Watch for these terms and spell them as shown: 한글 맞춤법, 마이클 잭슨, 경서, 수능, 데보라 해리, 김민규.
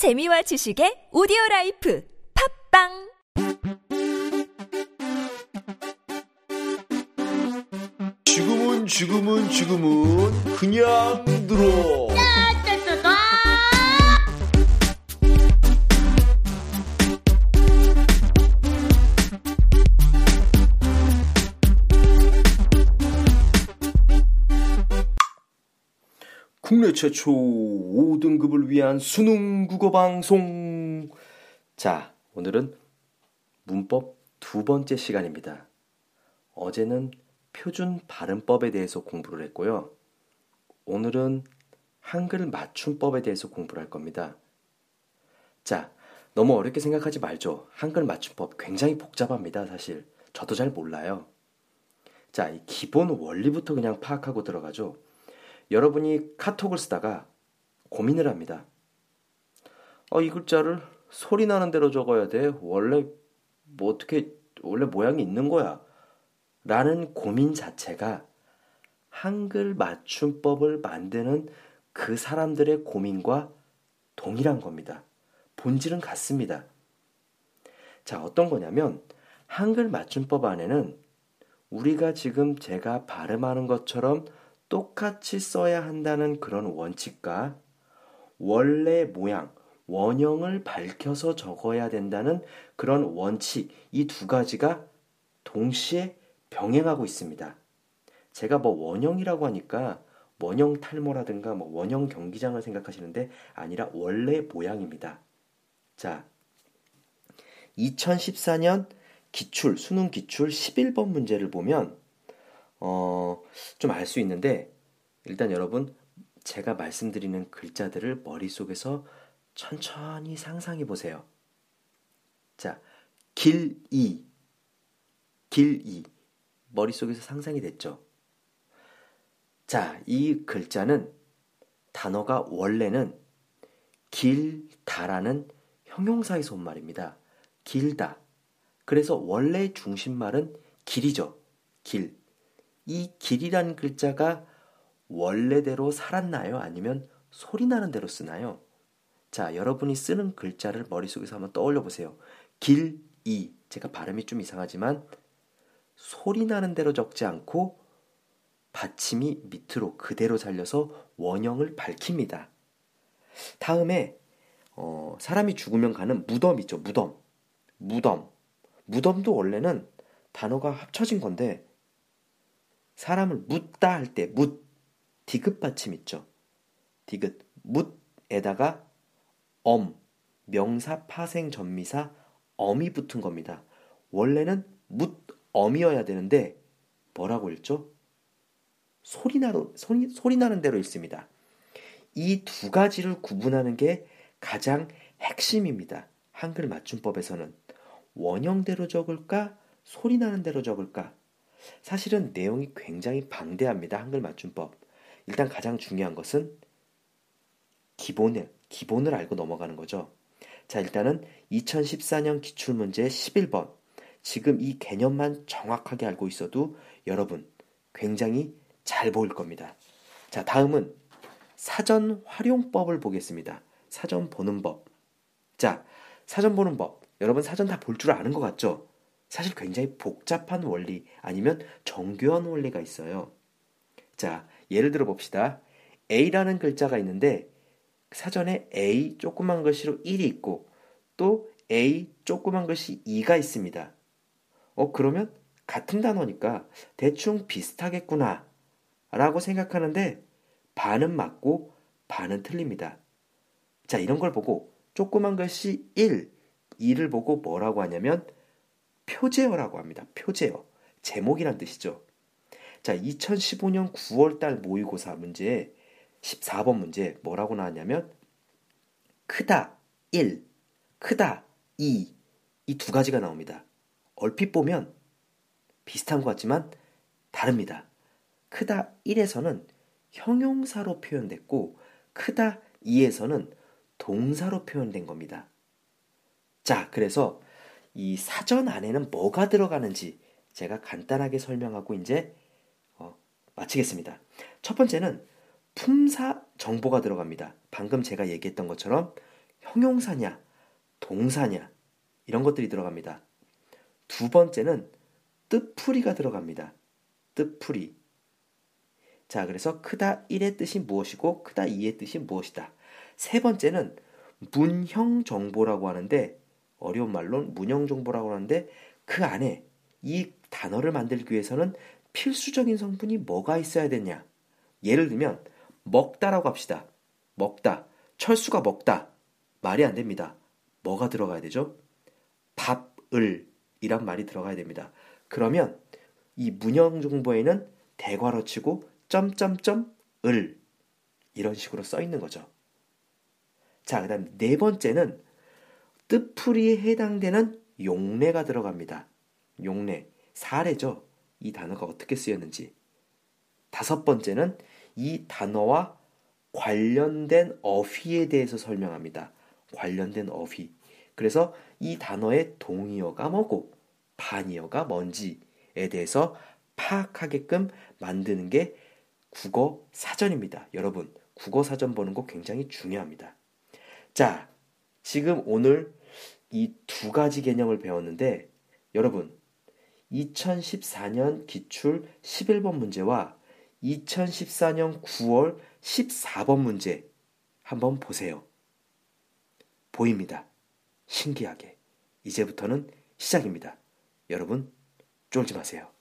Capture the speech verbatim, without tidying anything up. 재미와 지식의 오디오라이프 팝빵! 지금은 지금은 지금은 그냥 들어. 국내 최초 오 등급을 위한 수능 국어 방송. 자, 오늘은 문법 두 번째 시간입니다. 어제는 표준 발음법에 대해서 공부를 했고요. 오늘은 한글 맞춤법에 대해서 공부를 할 겁니다. 자, 너무 어렵게 생각하지 말죠. 한글 맞춤법 굉장히 복잡합니다. 사실 저도 잘 몰라요. 자, 이 기본 원리부터 그냥 파악하고 들어가죠. 여러분이 카톡을 쓰다가 고민을 합니다. 어, 이 글자를 소리 나는 대로 적어야 돼. 원래 뭐 어떻게 원래 모양이 있는 거야. 라는 고민 자체가 한글 맞춤법을 만드는 그 사람들의 고민과 동일한 겁니다. 본질은 같습니다. 자, 어떤 거냐면 한글 맞춤법 안에는 우리가 지금 제가 발음하는 것처럼 똑같이 써야 한다는 그런 원칙과 원래 모양, 원형을 밝혀서 적어야 된다는 그런 원칙, 이 두 가지가 동시에 병행하고 있습니다. 제가 뭐 원형이라고 하니까 원형 탈모라든가 뭐 원형 경기장을 생각하시는데 아니라 원래 모양입니다. 자, 이천십사 년 기출, 수능 기출 십일 번 문제를 보면 어, 좀 알 수 있는데, 일단 여러분 제가 말씀드리는 글자들을 머릿속에서 천천히 상상해 보세요. 자, 길이, 길이 머릿속에서 상상이 됐죠. 자, 이 글자는 단어가 원래는 길다라는 형용사에서 온 말입니다. 길다. 그래서 원래 중심말은 길이죠. 길. 이 길이라는 글자가 원래대로 살았나요? 아니면 소리나는 대로 쓰나요? 자, 여러분이 쓰는 글자를 머릿속에서 한번 떠올려 보세요. 길, 이. 제가 발음이 좀 이상하지만 소리나는 대로 적지 않고 받침이 밑으로 그대로 살려서 원형을 밝힙니다. 다음에 어, 사람이 죽으면 가는 무덤 있죠. 무덤. 무덤. 무덤도 원래는 단어가 합쳐진 건데 사람을 묻다 할 때 묻, 디귿 받침 있죠. 디귿, 묻에다가 엄, 명사 파생 전미사 엄이 붙은 겁니다. 원래는 묻엄이어야 되는데 뭐라고 읽죠? 소리나로, 소리, 소리나는 대로 읽습니다. 이 두 가지를 구분하는 게 가장 핵심입니다. 한글 맞춤법에서는. 원형대로 적을까? 소리나는 대로 적을까? 사실은 내용이 굉장히 방대합니다. 한글 맞춤법. 일단 가장 중요한 것은 기본을, 기본을 알고 넘어가는 거죠. 자, 일단은 이천십사 년 기출문제 십일 번. 지금 이 개념만 정확하게 알고 있어도 여러분 굉장히 잘 보일 겁니다. 자, 다음은 사전 활용법을 보겠습니다. 사전 보는 법. 자, 사전 보는 법. 여러분 사전 다 볼 줄 아는 것 같죠? 사실 굉장히 복잡한 원리 아니면 정교한 원리가 있어요. 자, 예를 들어 봅시다. A라는 글자가 있는데 사전에 A 조그만 글씨로 일이 있고 또 A 조그만 글씨 이가 있습니다. 어, 그러면 같은 단어니까 대충 비슷하겠구나 라고 생각하는데 반은 맞고 반은 틀립니다. 자, 이런 걸 보고 조그만 글씨 일, 이를 보고 뭐라고 하냐면 표제어라고 합니다. 표제어. 제목이란 뜻이죠. 자, 이천십오 년 구월 달 모의고사 문제 십사 번 문제 뭐라고 나왔냐면 크다 일, 크다 이, 이 두 가지가 나옵니다. 얼핏 보면 비슷한 것 같지만 다릅니다. 크다 일에서는 형용사로 표현됐고 크다 이에서는 동사로 표현된 겁니다. 자, 그래서 이 사전 안에는 뭐가 들어가는지 제가 간단하게 설명하고 이제 어, 마치겠습니다. 첫 번째는 품사 정보가 들어갑니다. 방금 제가 얘기했던 것처럼 형용사냐, 동사냐 이런 것들이 들어갑니다. 두 번째는 뜻풀이가 들어갑니다. 뜻풀이. 자, 그래서 크다 일의 뜻이 무엇이고 크다 이의 뜻이 무엇이다. 세 번째는 문형정보라고 하는데, 어려운 말로는 문형정보라고 하는데, 그 안에 이 단어를 만들기 위해서는 필수적인 성분이 뭐가 있어야 되냐. 예를 들면 먹다라고 합시다. 먹다. 철수가 먹다. 말이 안 됩니다. 뭐가 들어가야 되죠? 밥을 이란 말이 들어가야 됩니다. 그러면 이 문형정보에는 대괄호 치고 점점점 을 이런 식으로 써 있는 거죠. 자, 그 다음 네 번째는 뜻풀이에 해당되는 용례가 들어갑니다. 용례, 사례죠. 이 단어가 어떻게 쓰였는지. 다섯 번째는 이 단어와 관련된 어휘에 대해서 설명합니다. 관련된 어휘. 그래서 이 단어의 동의어가 뭐고 반의어가 뭔지에 대해서 파악하게끔 만드는 게 국어 사전입니다. 여러분, 국어 사전 보는 거 굉장히 중요합니다. 자, 지금 오늘 이 두 가지 개념을 배웠는데, 여러분 이천십사 년 기출 십일 번 문제와 이천십사 년 구월 십사 번 문제 한번 보세요. 보입니다. 신기하게. 이제부터는 시작입니다. 여러분, 쫄지 마세요.